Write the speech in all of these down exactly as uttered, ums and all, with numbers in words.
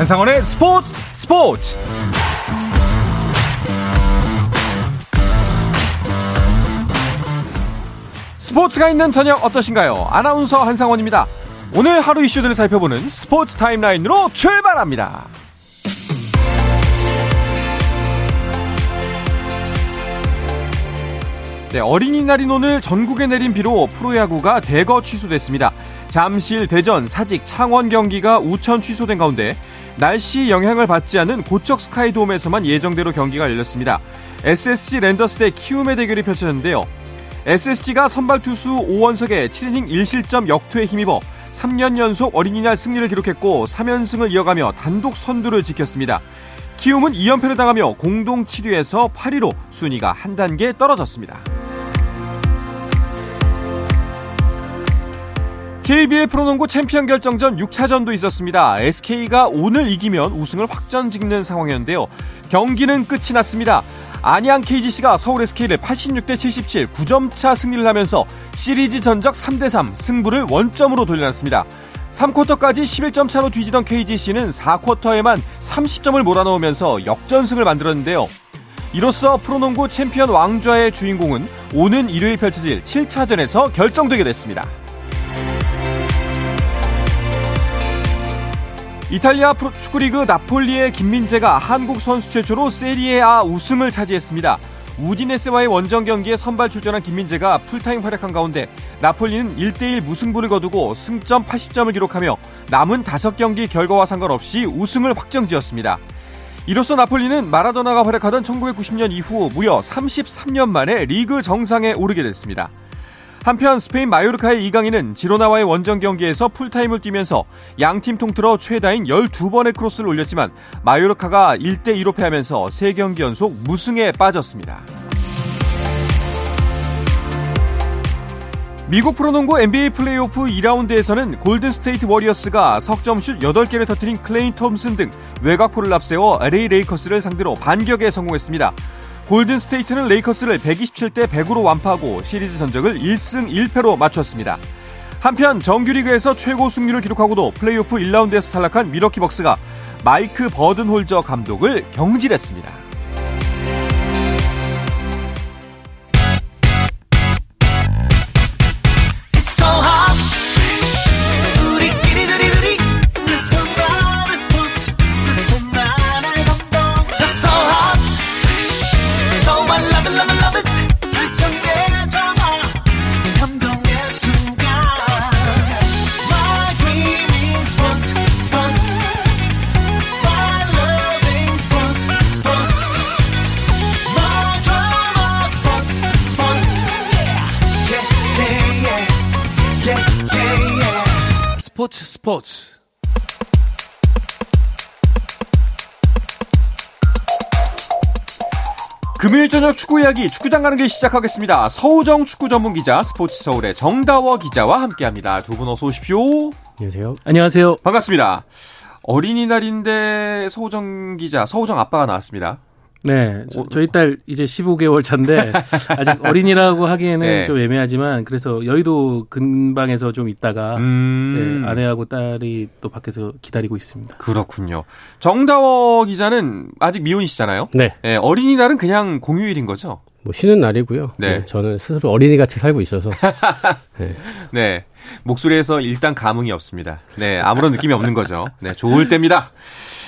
한상헌의 스포츠 스포츠 스포츠가 있는 저녁 어떠신가요? 아나운서 한상헌입니다. 오늘 하루 이슈들을 살펴보는 스포츠 타임라인으로 출발합니다. 네, 어린이날인 오늘 전국에 내린 비로 프로야구가 대거 취소됐습니다. 잠실, 대전, 사직, 창원 경기가 우천 취소된 가운데 날씨 영향을 받지 않은 고척 스카이돔에서만 예정대로 경기가 열렸습니다. 에스에스지 랜더스 대 키움의 대결이 펼쳐졌는데요. 에스에스지가 선발 투수 오원석의 칠 이닝 일 실점 역투에 힘입어 삼 년 연속 어린이날 승리를 기록했고 삼 연승을 이어가며 단독 선두를 지켰습니다. 키움은 이 연패를 당하며 공동 칠 위에서 팔 위로 순위가 한 단계 떨어졌습니다. 케이비엘 프로농구 챔피언 결정전 육 차전도 있었습니다. 에스케이가 오늘 이기면 우승을 확정 짓는 상황이었는데요. 경기는 끝이 났습니다. 안양 케이지씨가 서울 에스케이를 팔십육 대 칠십칠 구 점차 승리를 하면서 시리즈 전적 삼 대 삼 승부를 원점으로 돌려놨습니다. 삼 쿼터까지 십일 점 차로 뒤지던 케이지씨는 사 쿼터에만 삼십 점을 몰아넣으면서 역전승을 만들었는데요. 이로써 프로농구 챔피언 왕좌의 주인공은 오는 일요일 펼쳐질 칠 차전에서 결정되게 됐습니다. 이탈리아 축구리그 나폴리의 김민재가 한국 선수 최초로 세리에아 우승을 차지했습니다. 우디네세와의 원정 경기에 선발 출전한 김민재가 풀타임 활약한 가운데 나폴리는 일 대 일 무승부를 거두고 승점 팔십 점을 기록하며 남은 다섯 경기 결과와 상관없이 우승을 확정지었습니다. 이로써 나폴리는 마라도나가 활약하던 천구백구십 년 이후 무려 삼십삼 년 만에 리그 정상에 오르게 됐습니다. 한편 스페인 마요르카의 이강인은 지로나와의 원정 경기에서 풀타임을 뛰면서 양팀 통틀어 최다인 열두 번의 크로스를 올렸지만 마요르카가 일 대 이로 패하면서 세 경기 연속 무승에 빠졌습니다. 미국 프로농구 엔비에이 플레이오프 이 라운드에서는 골든스테이트 워리어스가 석점슛 여덟 개를 터뜨린 클레인 톰슨 등 외곽포를 앞세워 엘에이 레이커스를 상대로 반격에 성공했습니다. 골든스테이트는 레이커스를 백이십칠 대 백으로 완파하고 시리즈 전적을 일 승 일 패로 맞췄습니다. 한편 정규리그에서 최고 승률을 기록하고도 플레이오프 일 라운드에서 탈락한 밀워키벅스가 마이크 버든홀저 감독을 경질했습니다. 스포츠 스포츠 금요일 저녁 축구 이야기 축구장 가는 길 시작하겠습니다. 서우정 축구 전문 기자, 스포츠 서울의 정다워 기자와 함께합니다. 두 분 어서 오십시오. 안녕하세요. 안녕하세요. 반갑습니다. 어린이날인데 서우정 기자, 서우정 아빠가 나왔습니다. 네, 저, 저희 딸 이제 십오 개월 차인데 아직 어린이라고 하기에는 네. 좀 애매하지만 그래서 여의도 근방에서 좀 있다가 음... 네, 아내하고 딸이 또 밖에서 기다리고 있습니다. 그렇군요. 정다워 기자는 아직 미혼이시잖아요. 네. 네, 어린이날은 그냥 공휴일인 거죠? 뭐 쉬는 날이고요. 네. 네, 저는 스스로 어린이같이 살고 있어서. 네. 네, 목소리에서 일단 감흥이 없습니다. 네, 아무런 느낌이 없는 거죠. 네, 좋을 때입니다.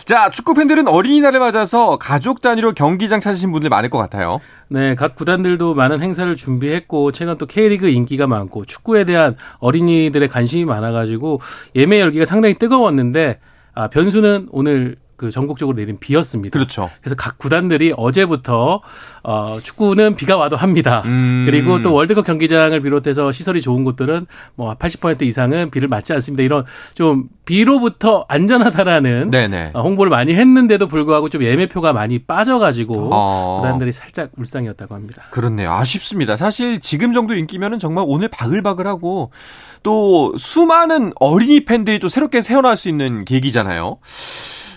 자, 축구 팬들은 어린이날을 맞아서 가족 단위로 경기장 찾으신 분들 많을 것 같아요. 네, 각 구단들도 많은 행사를 준비했고 최근 또 K리그 인기가 많고 축구에 대한 어린이들의 관심이 많아가지고 예매 열기가 상당히 뜨거웠는데 아, 변수는 오늘 그 전국적으로 내린 비였습니다. 그렇죠. 그래서 각 구단들이 어제부터 어, 축구는 비가 와도 합니다. 음. 그리고 또 월드컵 경기장을 비롯해서 시설이 좋은 곳들은 뭐 팔십 퍼센트 이상은 비를 맞지 않습니다. 이런 좀 비로부터 안전하다라는 네네. 홍보를 많이 했는데도 불구하고 좀 예매표가 많이 빠져가지고 어. 구단들이 살짝 울상이었다고 합니다. 그렇네요. 아쉽습니다. 사실 지금 정도 인기면은 정말 오늘 바글바글하고 또 수많은 어린이 팬들이 또 새롭게 새어날 수 있는 계기잖아요.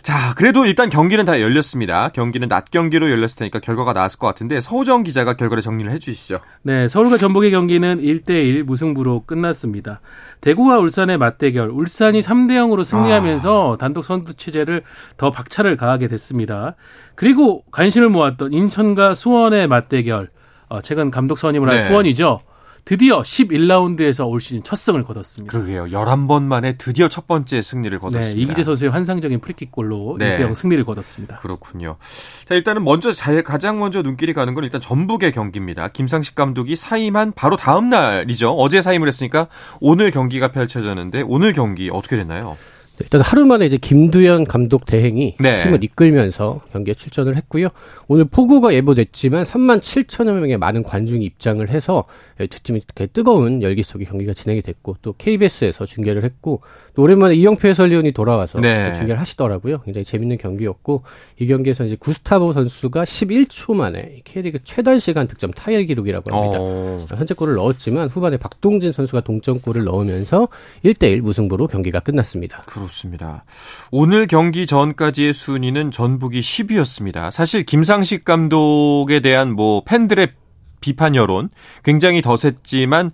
자, 그래도 일단 경기는 다 열렸습니다. 경기는 낮 경기로 열렸을 테니까 결과가 나왔을 것 같은데 서우정 기자가 결과를 정리를 해주시죠. 네, 서울과 전북의 경기는 일 대 일 무승부로 끝났습니다. 대구와 울산의 맞대결, 울산이 삼 대 영으로 승리하면서 아... 단독 선두 체제를 더 박차를 가하게 됐습니다. 그리고 관심을 모았던 인천과 수원의 맞대결, 어, 최근 감독 선임을 한 네. 수원이죠. 드디어 십일 라운드에서 올 시즌 첫 승을 거뒀습니다. 그러게요. 열한 번 만에 드디어 첫 번째 승리를 거뒀습니다. 네, 이기재 선수의 환상적인 프리킥골로 네. 일 대 영 승리를 거뒀습니다. 그렇군요. 자, 일단은 먼저 잘, 가장 먼저 눈길이 가는 건 일단 전북의 경기입니다. 김상식 감독이 사임한 바로 다음 날이죠. 어제 사임을 했으니까 오늘 경기가 펼쳐졌는데 오늘 경기 어떻게 됐나요? 일단 하루 만에 이제 김두현 감독 대행이 네. 팀을 이끌면서 경기에 출전을 했고요. 오늘 폭우가 예보됐지만 삼만 칠천여 명의 많은 관중이 입장을 해서 두 팀이 뜨거운 열기 속에 경기가 진행이 됐고 또 케이비에스에서 중계를 했고 또 오랜만에 이영표 해설위원이 돌아와서 네. 중계를 하시더라고요. 굉장히 재밌는 경기였고 이 경기에서 이제 구스타보 선수가 십일 초 만에 K리그 최단 시간 득점 타이 기록이라고 합니다. 어... 선제골을 넣었지만 후반에 박동진 선수가 동점골을 넣으면서 일 대 일 무승부로 경기가 끝났습니다. 그렇습니다. 오늘 경기 전까지의 순위는 전북이 십 위였습니다. 사실 김상식 감독에 대한 뭐 팬들의 비판 여론 굉장히 더셌지만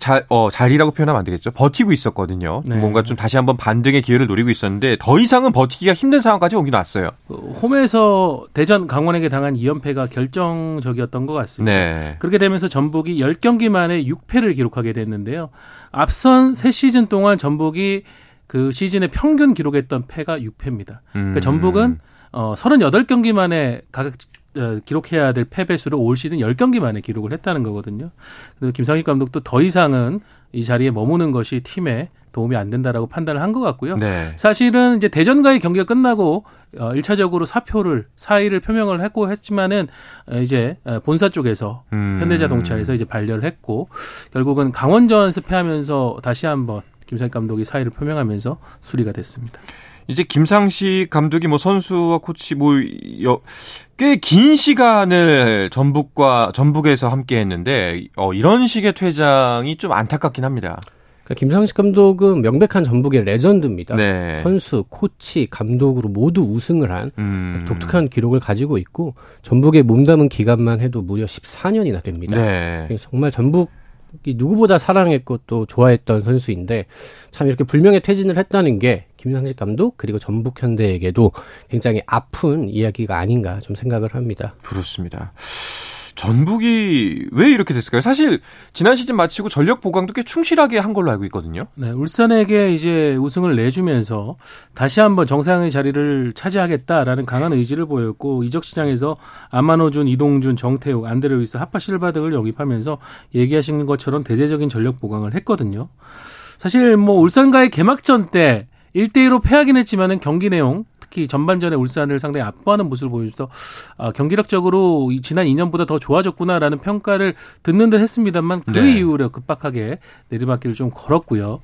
잘, 어, 잘이라고 표현하면 안 되겠죠. 버티고 있었거든요. 네. 뭔가 좀 다시 한번 반등의 기회를 노리고 있었는데 더 이상은 버티기가 힘든 상황까지 오긴 왔어요. 홈에서 대전 강원에게 당한 이 연패가 결정적이었던 것 같습니다. 네. 그렇게 되면서 전북이 십 경기 만에 육 패를 기록하게 됐는데요. 앞선 세 시즌 동안 전북이 그 시즌에 평균 기록했던 패가 육 패입니다. 음. 그러니까 전북은 어, 삼십팔 경기 만에 각, 어, 기록해야 될 패배수를 올 시즌 십 경기 만에 기록을 했다는 거거든요. 그래서 김상식 감독도 더 이상은 이 자리에 머무는 것이 팀에 도움이 안 된다라고 판단을 한 것 같고요. 네. 사실은 이제 대전과의 경기가 끝나고 어, 일 차적으로 사표를 사의를 표명을 했고 했지만은 어, 이제 본사 쪽에서 음. 현대자동차에서 이제 반려를 했고 결국은 강원전에서 패하면서 다시 한번 김상식 감독이 사의를 표명하면서 수리가 됐습니다. 이제 김상식 감독이 뭐 선수와 코치 뭐 꽤 긴 시간을 전북과 전북에서 함께했는데 어, 이런 식의 퇴장이 좀 안타깝긴 합니다. 김상식 감독은 명백한 전북의 레전드입니다. 네. 선수, 코치, 감독으로 모두 우승을 한 음. 독특한 기록을 가지고 있고 전북의 몸담은 기간만 해도 무려 십사 년이나 됩니다. 네. 정말 전북 누구보다 사랑했고 또 좋아했던 선수인데 참 이렇게 불명예 퇴진을 했다는 게 김상식 감독 그리고 전북 현대에게도 굉장히 아픈 이야기가 아닌가 좀 생각을 합니다. 그렇습니다. 전북이 왜 이렇게 됐을까요? 사실 지난 시즌 마치고 전력 보강도 꽤 충실하게 한 걸로 알고 있거든요. 네, 울산에게 이제 우승을 내주면서 다시 한번 정상의 자리를 차지하겠다라는 강한 의지를 보였고 이적 시장에서 아마노준, 이동준, 정태욱, 안데르위스 하파실바 등을 영입하면서 얘기하신 것처럼 대대적인 전력 보강을 했거든요. 사실 뭐 울산과의 개막전 때 일 대 일로 패하긴 했지만은 경기 내용 특히 전반전에 울산을 상당히 압도하는 모습을 보이면서 아, 경기력적으로 지난 이 년보다 더 좋아졌구나라는 평가를 듣는 듯 했습니다만 그 네. 이후로 급박하게 내리막길을 좀 걸었고요.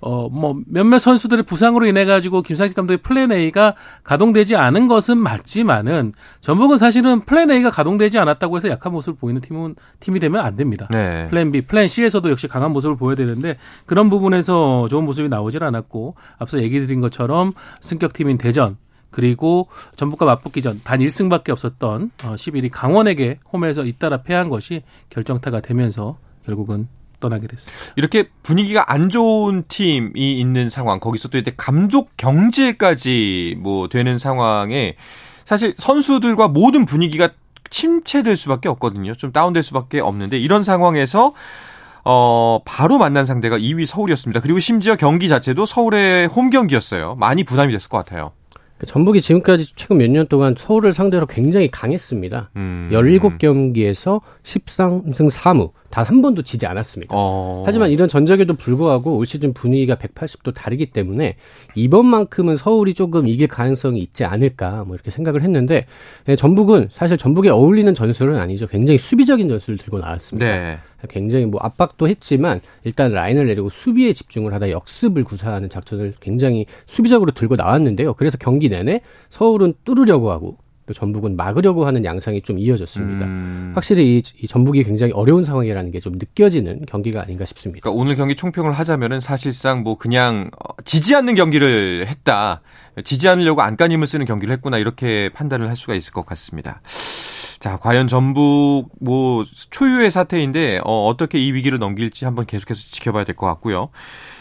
어, 뭐 몇몇 선수들의 부상으로 인해 가지고 김상식 감독의 플랜 A가 가동되지 않은 것은 맞지만은 전북은 사실은 플랜 A가 가동되지 않았다고 해서 약한 모습을 보이는 팀은 팀이 되면 안 됩니다. 네. 플랜 B, 플랜 C에서도 역시 강한 모습을 보여야 되는데 그런 부분에서 좋은 모습이 나오질 않았고 앞서 얘기 드린 것처럼 승격팀인 대전 그리고 전북과 맞붙기 전 단 일 승밖에 없었던 십일 위 강원에게 홈에서 잇따라 패한 것이 결정타가 되면서 결국은 떠나게 됐습니다. 이렇게 분위기가 안 좋은 팀이 있는 상황, 거기서 또 이제 감독 경질까지 뭐 되는 상황에 사실 선수들과 모든 분위기가 침체될 수밖에 없거든요. 좀 다운될 수밖에 없는데 이런 상황에서 어, 바로 만난 상대가 이 위 서울이었습니다. 그리고 심지어 경기 자체도 서울의 홈 경기였어요. 많이 부담이 됐을 것 같아요. 전북이 지금까지 최근 몇 년 동안 서울을 상대로 굉장히 강했습니다. 음. 십칠 경기에서 십삼 승 사 무 단 한 번도 지지 않았습니다. 어. 하지만 이런 전적에도 불구하고 올 시즌 분위기가 백팔십 도 다르기 때문에 이번만큼은 서울이 조금 이길 가능성이 있지 않을까 뭐 이렇게 생각을 했는데 네, 전북은 사실 전북에 어울리는 전술은 아니죠. 굉장히 수비적인 전술을 들고 나왔습니다. 네. 굉장히 뭐 압박도 했지만 일단 라인을 내리고 수비에 집중을 하다 역습을 구사하는 작전을 굉장히 수비적으로 들고 나왔는데요. 그래서 경기 내내 서울은 뚫으려고 하고 또 전북은 막으려고 하는 양상이 좀 이어졌습니다. 음. 확실히 이, 이 전북이 굉장히 어려운 상황이라는 게 좀 느껴지는 경기가 아닌가 싶습니다. 그러니까 오늘 경기 총평을 하자면은 사실상 뭐 그냥 지지 않는 경기를 했다. 지지 않으려고 안간힘을 쓰는 경기를 했구나. 이렇게 판단을 할 수가 있을 것 같습니다. 자, 과연 전북 뭐 초유의 사태인데 어, 어떻게 이 위기를 넘길지 한번 계속해서 지켜봐야 될 것 같고요.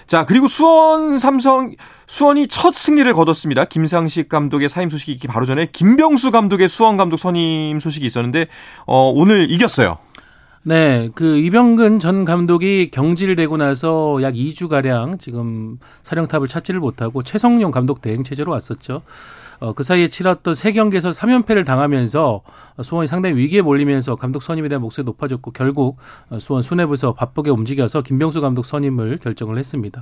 자, 그리고 수원 삼성, 수원이 첫 승리를 거뒀습니다. 김상식 감독의 사임 소식이 있기 바로 전에 김병수 감독의 수원 감독 선임 소식이 있었는데 어, 오늘 이겼어요. 네, 그 이병근 전 감독이 경질되고 나서 약 이 주가량 지금 사령탑을 찾지를 못하고 최성용 감독 대행 체제로 왔었죠. 어, 그 사이에 치렀던 세 경기에서 삼 연패를 당하면서 수원이 상당히 위기에 몰리면서 감독 선임에 대한 목소리가 높아졌고 결국 수원 수뇌부에서 바쁘게 움직여서 김병수 감독 선임을 결정을 했습니다.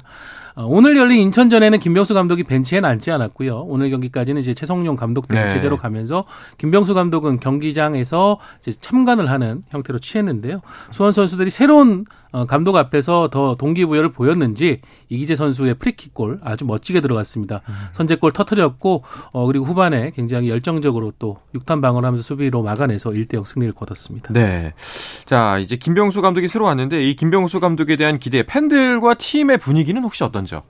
어, 오늘 열린 인천전에는 김병수 감독이 벤치에 앉지 않았고요. 오늘 경기까지는 이제 최성용 감독 대행 체제로 네. 가면서 김병수 감독은 경기장에서 이제 참관을 하는 형태로 취했는데 수원 선수들이 새로운 감독 앞에서 더 동기부여를 보였는지 이기재 선수의 프리킥골 아주 멋지게 들어갔습니다. 음. 선제골 터뜨렸고 어, 그리고 후반에 굉장히 열정적으로 또 육 탄 방어를 하면서 수비로 막아내서 일 대 영 승리를 거뒀습니다. 네, 자 이제 김병수 감독이 새로 왔는데 이 김병수 감독에 대한 기대, 팬들과 팀의 분위기는 혹시 어떤지요?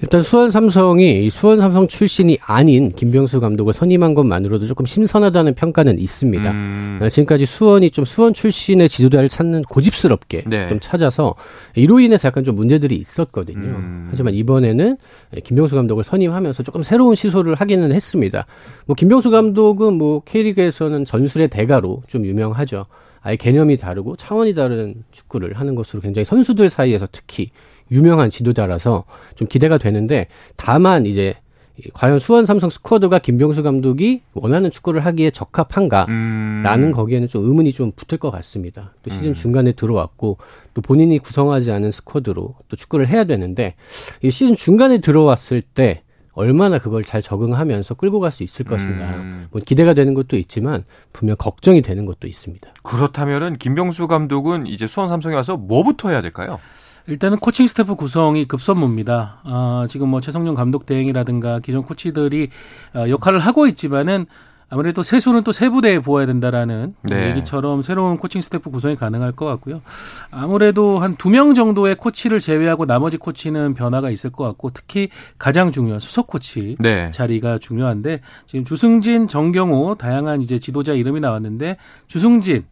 일단 수원 삼성이 수원 삼성 출신이 아닌 김병수 감독을 선임한 것만으로도 조금 신선하다는 평가는 있습니다. 음. 지금까지 수원이 좀 수원 출신의 지도자를 찾는 고집스럽게 네. 좀 찾아서 이로 인해서 약간 좀 문제들이 있었거든요. 음. 하지만 이번에는 김병수 감독을 선임하면서 조금 새로운 시도를 하기는 했습니다. 뭐 김병수 감독은 뭐 K리그에서는 전술의 대가로 좀 유명하죠. 아예 개념이 다르고 차원이 다른 축구를 하는 것으로 굉장히 선수들 사이에서 특히 유명한 지도자라서 좀 기대가 되는데 다만 이제 과연 수원 삼성 스쿼드가 김병수 감독이 원하는 축구를 하기에 적합한가라는 음. 거기에는 좀 의문이 좀 붙을 것 같습니다. 또 시즌 음. 중간에 들어왔고 또 본인이 구성하지 않은 스쿼드로 또 축구를 해야 되는데 이 시즌 중간에 들어왔을 때 얼마나 그걸 잘 적응하면서 끌고 갈 수 있을 것인가. 음. 뭐 기대가 되는 것도 있지만 분명 걱정이 되는 것도 있습니다. 그렇다면은 김병수 감독은 이제 수원 삼성에 와서 뭐부터 해야 될까요? 일단은 코칭 스태프 구성이 급선무입니다. 아, 지금 뭐 최성용 감독 대행이라든가 기존 코치들이 역할을 하고 있지만은 아무래도 세수는 또 세부대에 보아야 된다라는 네. 얘기처럼 새로운 코칭 스태프 구성이 가능할 것 같고요. 아무래도 한 두 명 정도의 코치를 제외하고 나머지 코치는 변화가 있을 것 같고 특히 가장 중요한 수석 코치 네. 자리가 중요한데 지금 주승진, 정경호 다양한 이제 지도자 이름이 나왔는데 주승진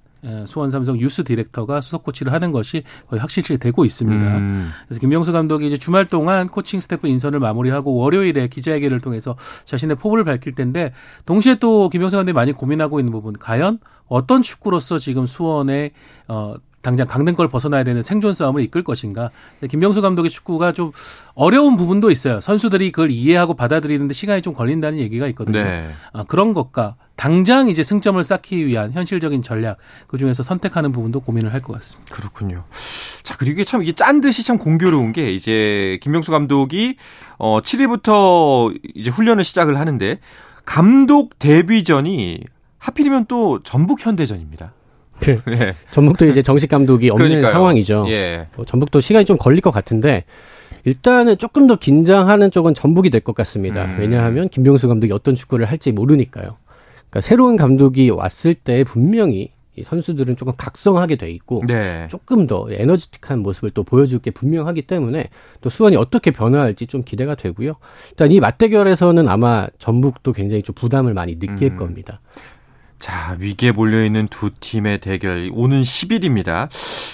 수원 삼성 유스 디렉터가 수석 코치를 하는 것이 거의 확실시 되고 있습니다. 음. 그래서 김병수 감독이 이제 주말 동안 코칭 스태프 인선을 마무리하고 월요일에 기자회견을 통해서 자신의 포부를 밝힐 텐데 동시에 또 김병수 감독이 많이 고민하고 있는 부분 과연 어떤 축구로서 지금 수원의 어, 당장 강등권을 벗어나야 되는 생존 싸움을 이끌 것인가. 김병수 감독의 축구가 좀 어려운 부분도 있어요. 선수들이 그걸 이해하고 받아들이는데 시간이 좀 걸린다는 얘기가 있거든요. 네. 아, 그런 것과 당장 이제 승점을 쌓기 위한 현실적인 전략 그중에서 선택하는 부분도 고민을 할 것 같습니다. 그렇군요. 자, 그리고 이게 참 이게 짠 듯이 참 공교로운 게 이제 김병수 감독이 어, 칠 일부터 이제 훈련을 시작을 하는데 감독 데뷔전이 하필이면 또 전북 현대전입니다. 그, 네. 전북도 이제 정식 감독이 없는 그러니까요. 상황이죠. 예. 뭐, 전북도 시간이 좀 걸릴 것 같은데 일단은 조금 더 긴장하는 쪽은 전북이 될 것 같습니다. 음. 왜냐하면 김병수 감독이 어떤 축구를 할지 모르니까요. 그러니까 새로운 감독이 왔을 때 분명히 이 선수들은 조금 각성하게 돼 있고 네. 조금 더 에너지틱한 모습을 또 보여줄 게 분명하기 때문에 또 수원이 어떻게 변화할지 좀 기대가 되고요. 일단 이 맞대결에서는 아마 전북도 굉장히 좀 부담을 많이 느낄 음. 겁니다. 자, 위기에 몰려있는 두 팀의 대결 오는 십 일입니다.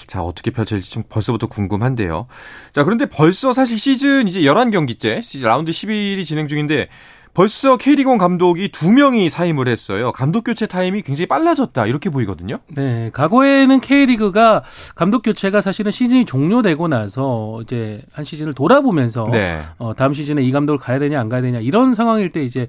자, 어떻게 펼쳐질지 좀 벌써부터 궁금한데요. 자, 그런데 벌써 사실 시즌 이제 열한 경기째 시즌 라운드 십일이 진행 중인데 벌써 K리그원 감독이 두 명이 사임을 했어요. 감독 교체 타임이 굉장히 빨라졌다 이렇게 보이거든요. 네, 과거에는 K리그가 감독 교체가 사실은 시즌이 종료되고 나서 이제 한 시즌을 돌아보면서 네. 어, 다음 시즌에 이 감독을 가야 되냐 안 가야 되냐 이런 상황일 때 이제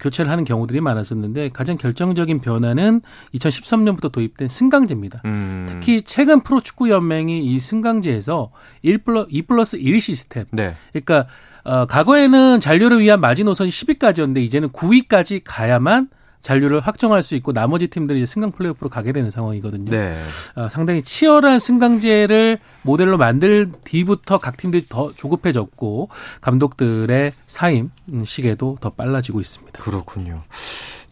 교체를 하는 경우들이 많았었는데 가장 결정적인 변화는 이천십삼 년부터 도입된 승강제입니다. 음. 특히 최근 프로축구연맹이 이 승강제에서 일 플러스 이 플러스 일 시스템. 네. 그러니까 어, 과거에는 잔류를 위한 마지노선이 십 위까지였는데 이제는 구 위까지 가야만 잔류를 확정할 수 있고 나머지 팀들이 이제 승강 플레이오프로 가게 되는 상황이거든요. 네. 어, 상당히 치열한 승강제를 모델로 만들 뒤부터 각 팀들이 더 조급해졌고 감독들의 사임 시계도 더 빨라지고 있습니다. 그렇군요.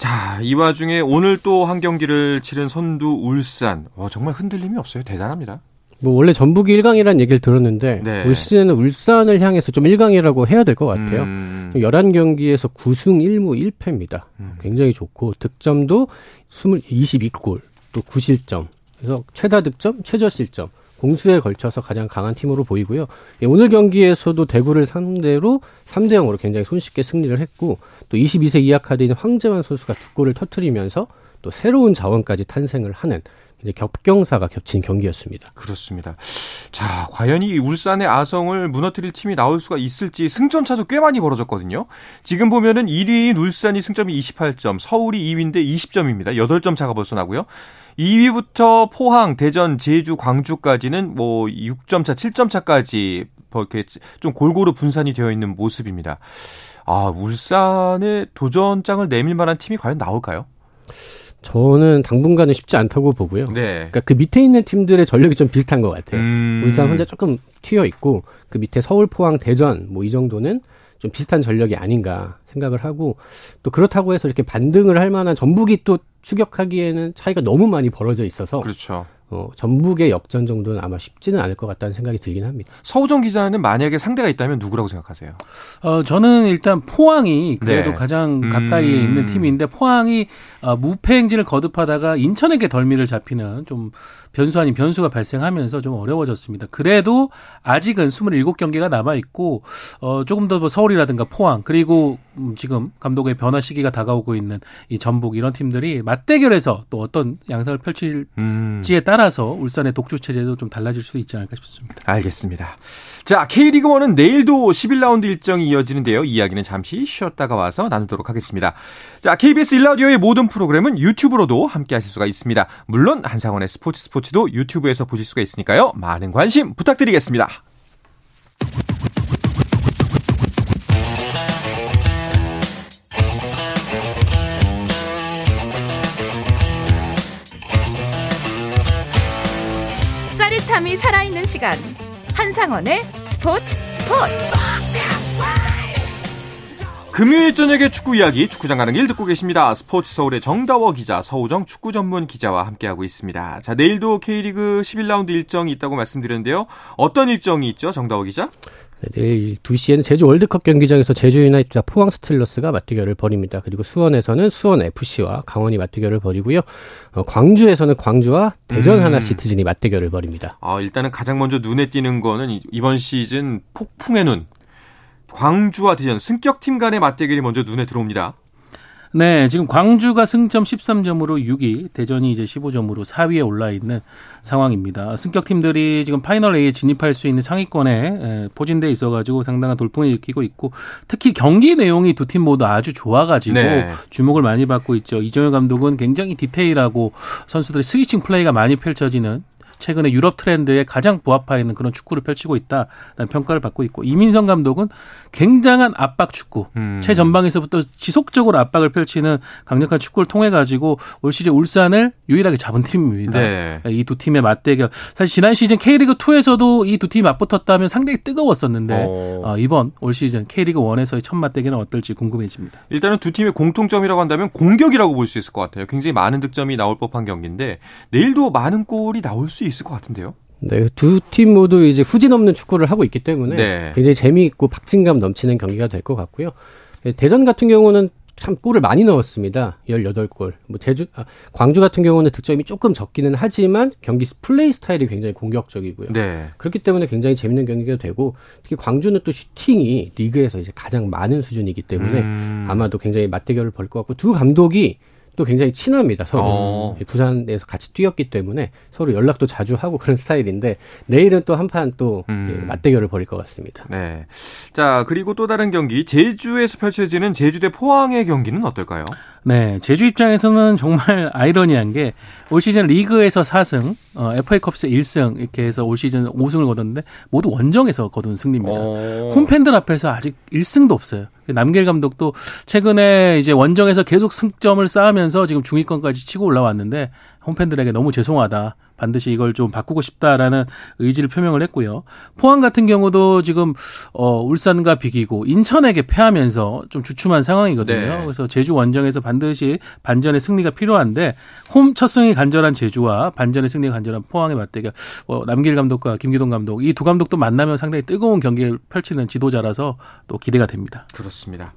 자, 이 와중에 오늘 또 한 경기를 치른 선두 울산. 와, 정말 흔들림이 없어요. 대단합니다. 뭐 원래 전북이 일 강이라는 얘기를 들었는데 네. 올 시즌에는 울산을 향해서 좀 일 강이라고 해야 될 것 같아요. 음. 열한 경기에서 구 승 일 무 일 패입니다. 음. 굉장히 좋고 득점도 이십이 골, 또 구 실점, 그래서 최다 득점, 최저 실점, 공수에 걸쳐서 가장 강한 팀으로 보이고요. 예, 오늘 경기에서도 대구를 상대로 삼 대 영으로 굉장히 손쉽게 승리를 했고 또 이십이 세 이하 카드인 황재환 선수가 두 골을 터뜨리면서 또 새로운 자원까지 탄생을 하는 이제 겹경사가 겹친 경기였습니다. 그렇습니다. 자, 과연 이 울산의 아성을 무너뜨릴 팀이 나올 수가 있을지. 승점 차도 꽤 많이 벌어졌거든요. 지금 보면은 일 위인 울산이 승점이 이십팔 점, 서울이 이 위인데 이십 점입니다. 여덟 점 차가 벌써 나고요. 이 위부터 포항, 대전, 제주, 광주까지는 뭐 육 점 차, 칠 점 차까지 이렇게 좀 골고루 분산이 되어 있는 모습입니다. 아, 울산에 도전장을 내밀 만한 팀이 과연 나올까요? 저는 당분간은 쉽지 않다고 보고요. 네. 그러니까 그 밑에 있는 팀들의 전력이 좀 비슷한 것 같아요. 음... 울산 혼자 조금 튀어 있고 그 밑에 서울, 포항, 대전 뭐 이 정도는 좀 비슷한 전력이 아닌가 생각을 하고 또 그렇다고 해서 이렇게 반등을 할 만한 전북이 또 추격하기에는 차이가 너무 많이 벌어져 있어서 그렇죠. 어, 전북의 역전 정도는 아마 쉽지는 않을 것 같다는 생각이 들긴 합니다. 서우정 기자는 만약에 상대가 있다면 누구라고 생각하세요? 어, 저는 일단 포항이 그래도 네. 가장 가까이에 음... 있는 팀인데 포항이 어, 무패 행진을 거듭하다가 인천에게 덜미를 잡히는 좀 변수 아닌 변수가 발생하면서 좀 어려워졌습니다. 그래도 아직은 이십칠 경기가 남아있고 어, 조금 더 서울이라든가 포항 그리고 음, 지금 감독의 변화 시기가 다가오고 있는 이 전북 이런 팀들이 맞대결에서 또 어떤 양상을 펼칠지에 음... 따라서 울산의 독주 체제도 좀 달라질 수 있지 않을까 싶습니다. 알겠습니다. 자, K리그일은 내일도 십일 라운드 일정이 이어지는데요. 이야기는 잠시 쉬었다가 와서 나누도록 하겠습니다. 자, 케이비에스 일 라디오의 모든 프로그램은 유튜브로도 함께 하실 수가 있습니다. 물론 한상헌의 스포츠 스포츠 도 유튜브에서 보실 수가 있으니까요. 많은 관심 부탁드리겠습니다. 짜릿함이 살아있는 시간 한상헌의 스포츠 스포츠 금요일 저녁에 축구 이야기, 축구장 가는 길 듣고 계십니다. 스포츠 서울의 정다워 기자, 서우정 축구 전문 기자와 함께하고 있습니다. 자, 내일도 K리그 십일 라운드 일정이 있다고 말씀드렸는데요. 어떤 일정이 있죠, 정다워 기자? 네, 내일 두 시에는 제주 월드컵 경기장에서 제주 유나이티드와 포항 스틸러스가 맞대결을 벌입니다. 그리고 수원에서는 수원에프씨와 강원이 맞대결을 벌이고요. 어, 광주에서는 광주와 대전 음. 하나시티즌이 맞대결을 벌입니다. 아, 일단은 가장 먼저 눈에 띄는 거는 이번 시즌 폭풍의 눈. 광주와 대전 승격팀 간의 맞대결이 먼저 눈에 들어옵니다. 네, 지금 광주가 승점 십삼 점으로 육 위, 대전이 이제 십오 점으로 사 위에 올라있는 상황입니다. 승격팀들이 지금 파이널 A에 진입할 수 있는 상위권에 포진돼 있어가지고 상당한 돌풍을 일으키고 있고 특히 경기 내용이 두 팀 모두 아주 좋아가지고 네. 주목을 많이 받고 있죠. 이정효 감독은 굉장히 디테일하고 선수들의 스위칭 플레이가 많이 펼쳐지는 최근에 유럽 트렌드에 가장 부합하는 그런 축구를 펼치고 있다라는 평가를 받고 있고 이민성 감독은 굉장한 압박 축구, 음. 최전방에서부터 지속적으로 압박을 펼치는 강력한 축구를 통해 가지고 올 시즌 울산을 유일하게 잡은 팀입니다. 네. 이 두 팀의 맞대결. 사실 지난 시즌 K리그이에서도 이 두 팀이 맞붙었다면 상당히 뜨거웠었는데 어, 이번 올 시즌 K리그일에서의 첫 맞대결은 어떨지 궁금해집니다. 일단은 두 팀의 공통점이라고 한다면 공격이라고 볼 수 있을 것 같아요. 굉장히 많은 득점이 나올 법한 경기인데 내일도 많은 골이 나올 수 있을 것 같은데요. 네, 두 팀 모두 이제 후진 없는 축구를 하고 있기 때문에 네. 굉장히 재미있고 박진감 넘치는 경기가 될 것 같고요. 대전 같은 경우는 참 골을 많이 넣었습니다. 열여덟 골. 뭐 제주, 아, 광주 같은 경우는 득점이 조금 적기는 하지만 경기 플레이 스타일이 굉장히 공격적이고요. 네. 그렇기 때문에 굉장히 재밌는 경기가 되고 특히 광주는 또 슈팅이 리그에서 이제 가장 많은 수준이기 때문에 음... 아마도 굉장히 맞대결을 벌 것 같고 두 감독이 또 굉장히 친합니다. 서로 어. 부산에서 같이 뛰었기 때문에 서로 연락도 자주 하고 그런 스타일인데 내일은 또 한판 또 음. 예, 맞대결을 벌일 것 같습니다. 네. 자, 그리고 또 다른 경기 제주에서 펼쳐지는 제주 대 포항의 경기는 어떨까요? 네, 제주 입장에서는 정말 아이러니한 게 올 시즌 리그에서 사 승, 어, 에프에이컵에서 일 승 이렇게 해서 올 시즌 오 승을 거뒀는데 모두 원정에서 거둔 승리입니다. 오. 홈팬들 앞에서 아직 일 승도 없어요. 남길 감독도 최근에 이제 원정에서 계속 승점을 쌓으면서 지금 중위권까지 치고 올라왔는데 홈팬들에게 너무 죄송하다. 반드시 이걸 좀 바꾸고 싶다라는 의지를 표명을 했고요. 포항 같은 경우도 지금 어, 울산과 비기고 인천에게 패하면서 좀 주춤한 상황이거든요. 네. 그래서 제주 원정에서 반드시 반전의 승리가 필요한데 홈 첫 승이 간절한 제주와 반전의 승리가 간절한 포항의 맞대결. 어, 남길 감독과 김기동 감독 이 두 감독도 만나면 상당히 뜨거운 경기를 펼치는 지도자라서 또 기대가 됩니다. 그렇습니다.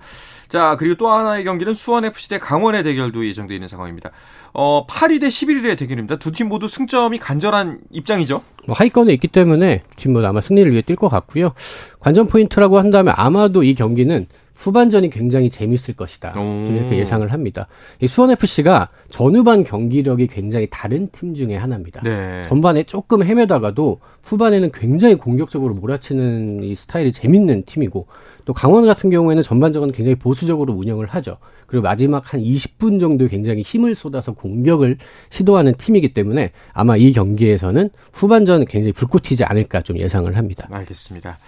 자, 그리고 또 하나의 경기는 수원에프씨 대 강원의 대결도 예정되어 있는 상황입니다. 어, 팔 위 대 십일 위의 대결입니다. 두 팀 모두 승점이 간절한 입장이죠. 뭐 하위권에 있기 때문에 팀 모두 아마 승리를 위해 뛸 것 같고요. 관전 포인트라고 한다면 아마도 이 경기는 후반전이 굉장히 재밌을 것이다. 오. 이렇게 예상을 합니다. 이 수원에프씨가 전후반 경기력이 굉장히 다른 팀 중에 하나입니다. 네. 전반에 조금 헤매다가도 후반에는 굉장히 공격적으로 몰아치는 이 스타일이 재밌는 팀이고 또 강원 같은 경우에는 전반적으로 굉장히 보수적으로 운영을 하죠. 그리고 마지막 한 이십 분 정도 굉장히 힘을 쏟아서 공격을 시도하는 팀이기 때문에 아마 이 경기에서는 후반전 굉장히 불꽃 튀지 않을까 좀 예상을 합니다. 알겠습니다.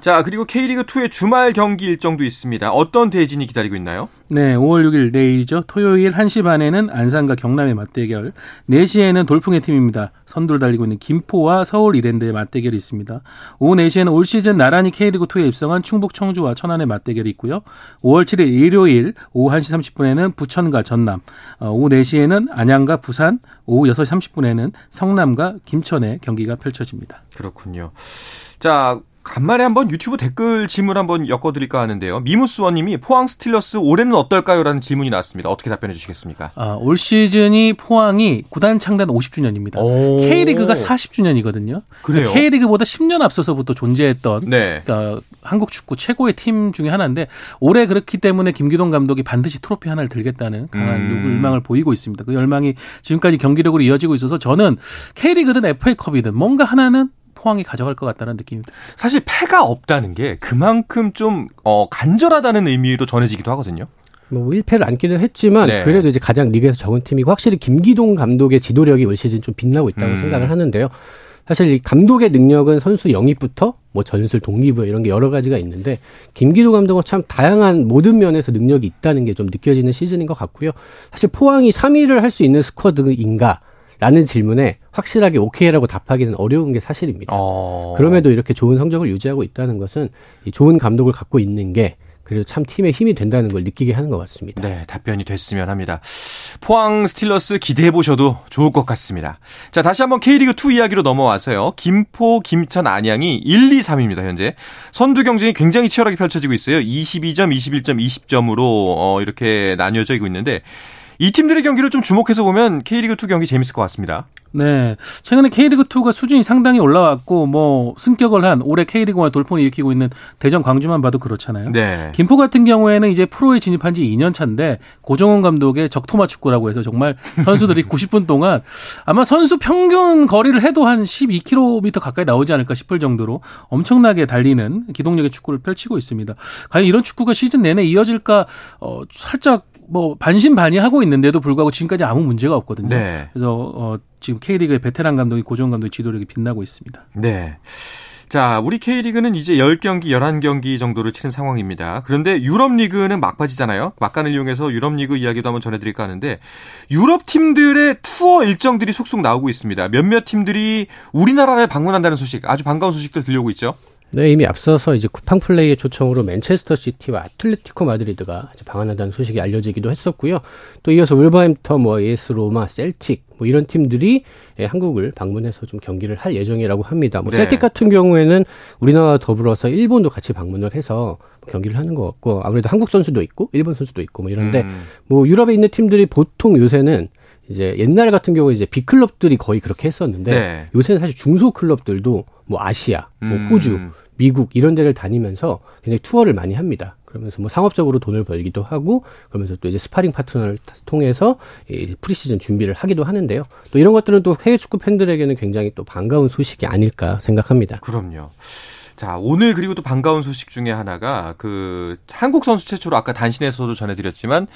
자, 그리고 K리그이의 주말 경기 일정도 있습니다. 어떤 대진이 기다리고 있나요? 네, 오월 육일 내일이죠. 토요일 한 시 반에는 안산과 경남의 맞대결, 네 시에는 돌풍의 팀입니다. 선두를 달리고 있는 김포와 서울 이랜드의 맞대결이 있습니다. 오후 네 시에는 올 시즌 나란히 K리그이에 입성한 충북 청주와 천안의 맞대결이 있고요. 오월 칠일 일요일 오후 한 시 삼십 분에는 부천과 전남, 오후 네 시에는 안양과 부산, 오후 여섯 시 삼십 분에는 성남과 김천의 경기가 펼쳐집니다. 그렇군요. 자, 간만에 한번 유튜브 댓글 질문 한번 엮어드릴까 하는데요. 미무스원님이 포항 스틸러스 올해는 어떨까요?라는 질문이 나왔습니다. 어떻게 답변해 주시겠습니까? 아, 올 시즌이 포항이 구단 창단 오십 주년입니다. 오. K리그가 사십 주년이거든요. 그래요? K리그보다 십 년 앞서서부터 존재했던 네. 그러니까 한국 축구 최고의 팀 중에 하나인데 올해 그렇기 때문에 김기동 감독이 반드시 트로피 하나를 들겠다는 강한 음. 열망을 보이고 있습니다. 그 열망이 지금까지 경기력으로 이어지고 있어서 저는 K리그든 에프에이컵이든 뭔가 하나는 포항이 가져갈 것 같다는 느낌입니다. 사실 패가 없다는 게 그만큼 좀 어, 간절하다는 의미로 전해지기도 하거든요. 뭐 일 패를 안기는 했지만 네. 그래도 이제 가장 리그에서 적은 팀이고 확실히 김기동 감독의 지도력이 올 시즌 좀 빛나고 있다고 음. 생각을 하는데요. 사실 이 감독의 능력은 선수 영입부터 뭐 전술 동기부여 이런 게 여러 가지가 있는데 김기동 감독은 참 다양한 모든 면에서 능력이 있다는 게 좀 느껴지는 시즌인 것 같고요. 사실 포항이 삼 위를 할 수 있는 스쿼드인가? 라는 질문에 확실하게 오케이라고 답하기는 어려운 게 사실입니다. 어... 그럼에도 이렇게 좋은 성적을 유지하고 있다는 것은 이 좋은 감독을 갖고 있는 게 그래도 참 팀의 힘이 된다는 걸 느끼게 하는 것 같습니다. 네, 답변이 됐으면 합니다. 포항 스틸러스 기대해보셔도 좋을 것 같습니다. 자, 다시 한번 K리그이 이야기로 넘어와서요. 김포, 김천, 안양이 일, 이, 삼입니다. 현재 선두 경쟁이 굉장히 치열하게 펼쳐지고 있어요. 이십이 점, 이십일 점, 이십 점으로 어, 이렇게 나뉘어져 있고 있는데 이 팀들의 경기를 좀 주목해서 보면 K리그이 경기 재밌을 것 같습니다. 네, 최근에 K리그이가 수준이 상당히 올라왔고 뭐 승격을 한 올해 K리그와 돌풍을 일으키고 있는 대전 광주만 봐도 그렇잖아요. 네. 김포 같은 경우에는 이제 프로에 진입한 지 이 년 차인데 고정원 감독의 적토마 축구라고 해서 정말 선수들이 구십 분 동안 아마 선수 평균 거리를 해도 한 십이 킬로미터 가까이 나오지 않을까 싶을 정도로 엄청나게 달리는 기동력의 축구를 펼치고 있습니다. 과연 이런 축구가 시즌 내내 이어질까 어, 살짝 뭐 반신반의하고 있는데도 불구하고 지금까지 아무 문제가 없거든요. 네. 그래서 어, 지금 K리그의 베테랑 감독이 고정 감독의 지도력이 빛나고 있습니다. 네. 자, 우리 K리그는 이제 십 경기, 십일 경기 정도를 치는 상황입니다. 그런데 유럽리그는 막바지잖아요. 막간을 이용해서 유럽리그 이야기도 한번 전해드릴까 하는데 유럽 팀들의 투어 일정들이 속속 나오고 있습니다. 몇몇 팀들이 우리나라를 방문한다는 소식, 아주 반가운 소식들 들려오고 있죠. 네, 이미 앞서서 이제 쿠팡 플레이의 초청으로 맨체스터 시티와 아틀레티코 마드리드가 이제 방한한다는 소식이 알려지기도 했었고요. 또 이어서 울버햄튼, 뭐 에이에스로마, 셀틱 뭐 이런 팀들이 한국을 방문해서 좀 경기를 할 예정이라고 합니다. 뭐 네. 셀틱 같은 경우에는 우리나라와 더불어서 일본도 같이 방문을 해서 경기를 하는 것 같고 아무래도 한국 선수도 있고 일본 선수도 있고 뭐 이런데 음. 뭐 유럽에 있는 팀들이 보통 요새는 이제 옛날 같은 경우에 이제 빅클럽들이 거의 그렇게 했었는데 네. 요새는 사실 중소클럽들도 뭐 아시아, 뭐 음. 호주, 미국 이런 데를 다니면서 굉장히 투어를 많이 합니다. 그러면서 뭐 상업적으로 돈을 벌기도 하고 그러면서 또 이제 스파링 파트너를 통해서 이 프리시즌 준비를 하기도 하는데요. 또 이런 것들은 또 해외 축구 팬들에게는 굉장히 또 반가운 소식이 아닐까 생각합니다. 그럼요. 자, 오늘 그리고 또 반가운 소식 중에 하나가 그 한국 선수 최초로 아까 단신에서도 전해드렸지만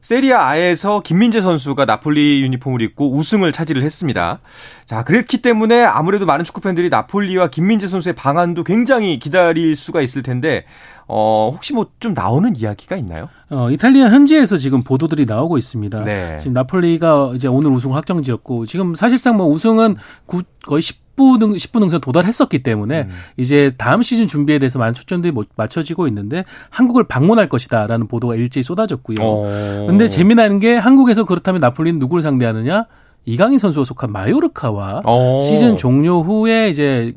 세리아에서 김민재 선수가 나폴리 유니폼을 입고 우승을 차지를 했습니다. 자, 그랬기 때문에 아무래도 많은 축구팬들이 나폴리와 김민재 선수의 방안도 굉장히 기다릴 수가 있을 텐데 어, 혹시 뭐 좀 나오는 이야기가 있나요? 어, 이탈리아 현지에서 지금 보도들이 나오고 있습니다. 네. 지금 나폴리가 이제 오늘 우승을 확정지었고 지금 사실상 뭐 우승은 구, 거의 십 분 능선 도달했었기 때문에 음. 이제 다음 시즌 준비에 대해서 많은 초점들이 맞춰지고 있는데 한국을 방문할 것이다라는 보도가 일제히 쏟아졌고요. 그런데 재미나는 게 한국에서 그렇다면 나폴리는 누구를 상대하느냐? 이강인 선수가 속한 마요르카와 오. 시즌 종료 후에 이제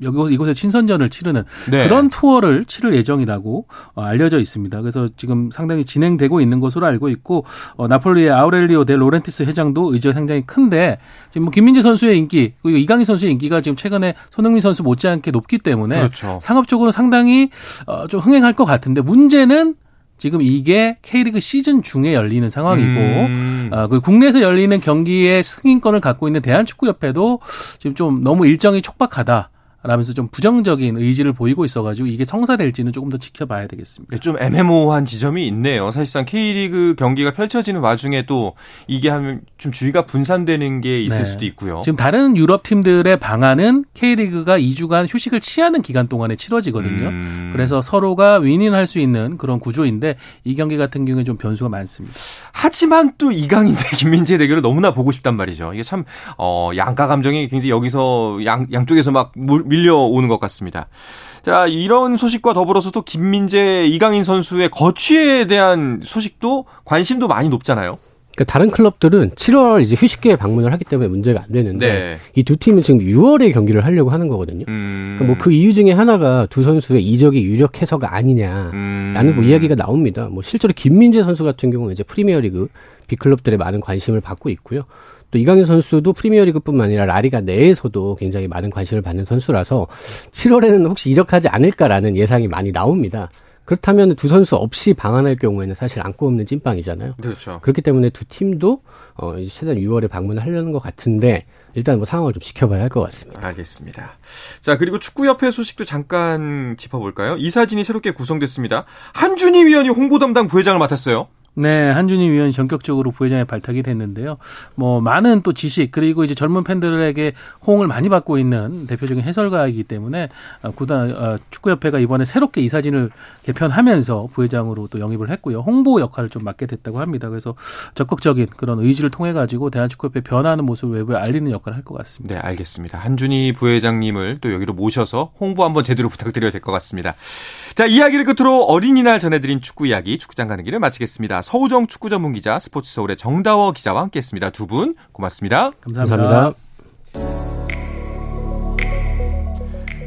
여기 이곳에 친선전을 치르는 네. 그런 투어를 치를 예정이라고 알려져 있습니다. 그래서 지금 상당히 진행되고 있는 것으로 알고 있고 어, 나폴리의 아우렐리오 데 라우렌티스 회장도 의지가 상당히 큰데 지금 뭐 김민재 선수의 인기 그리고 이강인 선수의 인기가 지금 최근에 손흥민 선수 못지않게 높기 때문에 그렇죠. 상업적으로 상당히 어, 좀 흥행할 것 같은데 문제는 지금 이게 K리그 시즌 중에 열리는 상황이고 음. 어, 그 국내에서 열리는 경기의 승인권을 갖고 있는 대한축구협회도 지금 좀 너무 일정이 촉박하다. 라면서 좀 부정적인 의지를 보이고 있어가지고 이게 성사될지는 조금 더 지켜봐야 되겠습니다. 좀 애매모호한 지점이 있네요. 사실상 K리그 경기가 펼쳐지는 와중에 또 이게 하면 좀 주의가 분산되는 게 있을 네. 수도 있고요. 지금 다른 유럽 팀들의 방안은 K리그가 이 주간 휴식을 취하는 기간 동안에 치러지거든요. 음... 그래서 서로가 윈윈할 수 있는 그런 구조인데 이 경기 같은 경우에는 좀 변수가 많습니다. 하지만 또 이강인 대 김민재 대결을 너무나 보고 싶단 말이죠. 이게 참 어, 양가 감정이 굉장히 여기서 양, 양쪽에서 막 물, 밀려오는 것 같습니다. 자, 이런 소식과 더불어서 또 김민재, 이강인 선수의 거취에 대한 소식도 관심도 많이 높잖아요. 그러니까 다른 클럽들은 칠월 이제 휴식기에 방문을 하기 때문에 문제가 안 되는데 네. 이 두 팀은 지금 유월에 경기를 하려고 하는 거거든요. 음... 그러니까 뭐 그 이유 중에 하나가 두 선수의 이적이 유력 해서가 아니냐라는 음... 뭐 이야기가 나옵니다. 뭐 실제로 김민재 선수 같은 경우는 이제 프리미어리그 B클럽들의 많은 관심을 받고 있고요. 또 이강인 선수도 프리미어리그뿐만 아니라 라리가 내에서도 굉장히 많은 관심을 받는 선수라서 칠월에는 혹시 이적하지 않을까라는 예상이 많이 나옵니다. 그렇다면 두 선수 없이 방한할 경우에는 사실 안고 없는 찐빵이잖아요. 그렇죠. 그렇기 때문에 두 팀도 어, 이제 최단 유월에 방문을 하려는 것 같은데 일단 뭐 상황을 좀 지켜봐야 할 것 같습니다. 알겠습니다. 자, 그리고 축구협회 소식도 잠깐 짚어볼까요? 이사진이 새롭게 구성됐습니다. 한준희 위원이 홍보 담당 부회장을 맡았어요. 네, 한준희 위원이 전격적으로 부회장에 발탁이 됐는데요. 뭐 많은 또 지식 그리고 이제 젊은 팬들에게 호응을 많이 받고 있는 대표적인 해설가이기 때문에 구단 축구협회가 이번에 새롭게 이사진을 개편하면서 부회장으로 또 영입을 했고요. 홍보 역할을 좀 맡게 됐다고 합니다. 그래서 적극적인 그런 의지를 통해 가지고 대한축구협회 변화하는 모습을 외부에 알리는 역할을 할 것 같습니다. 네, 알겠습니다. 한준희 부회장님을 또 여기로 모셔서 홍보 한번 제대로 부탁드려야 될 것 같습니다. 자, 이야기를 끝으로 어린이날 전해드린 축구 이야기 축구장 가는 길을 마치겠습니다. 서우정 축구 전문 기자, 스포츠 서울의 정다워 기자와 함께했습니다. 두 분 고맙습니다. 감사합니다. 감사합니다.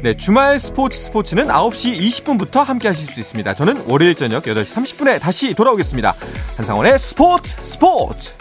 네, 주말 스포츠 스포츠는 아홉 시 이십 분부터 함께하실 수 있습니다. 저는 월요일 저녁 여덟 시 삼십 분에 다시 돌아오겠습니다. 한상헌의 스포츠 스포츠.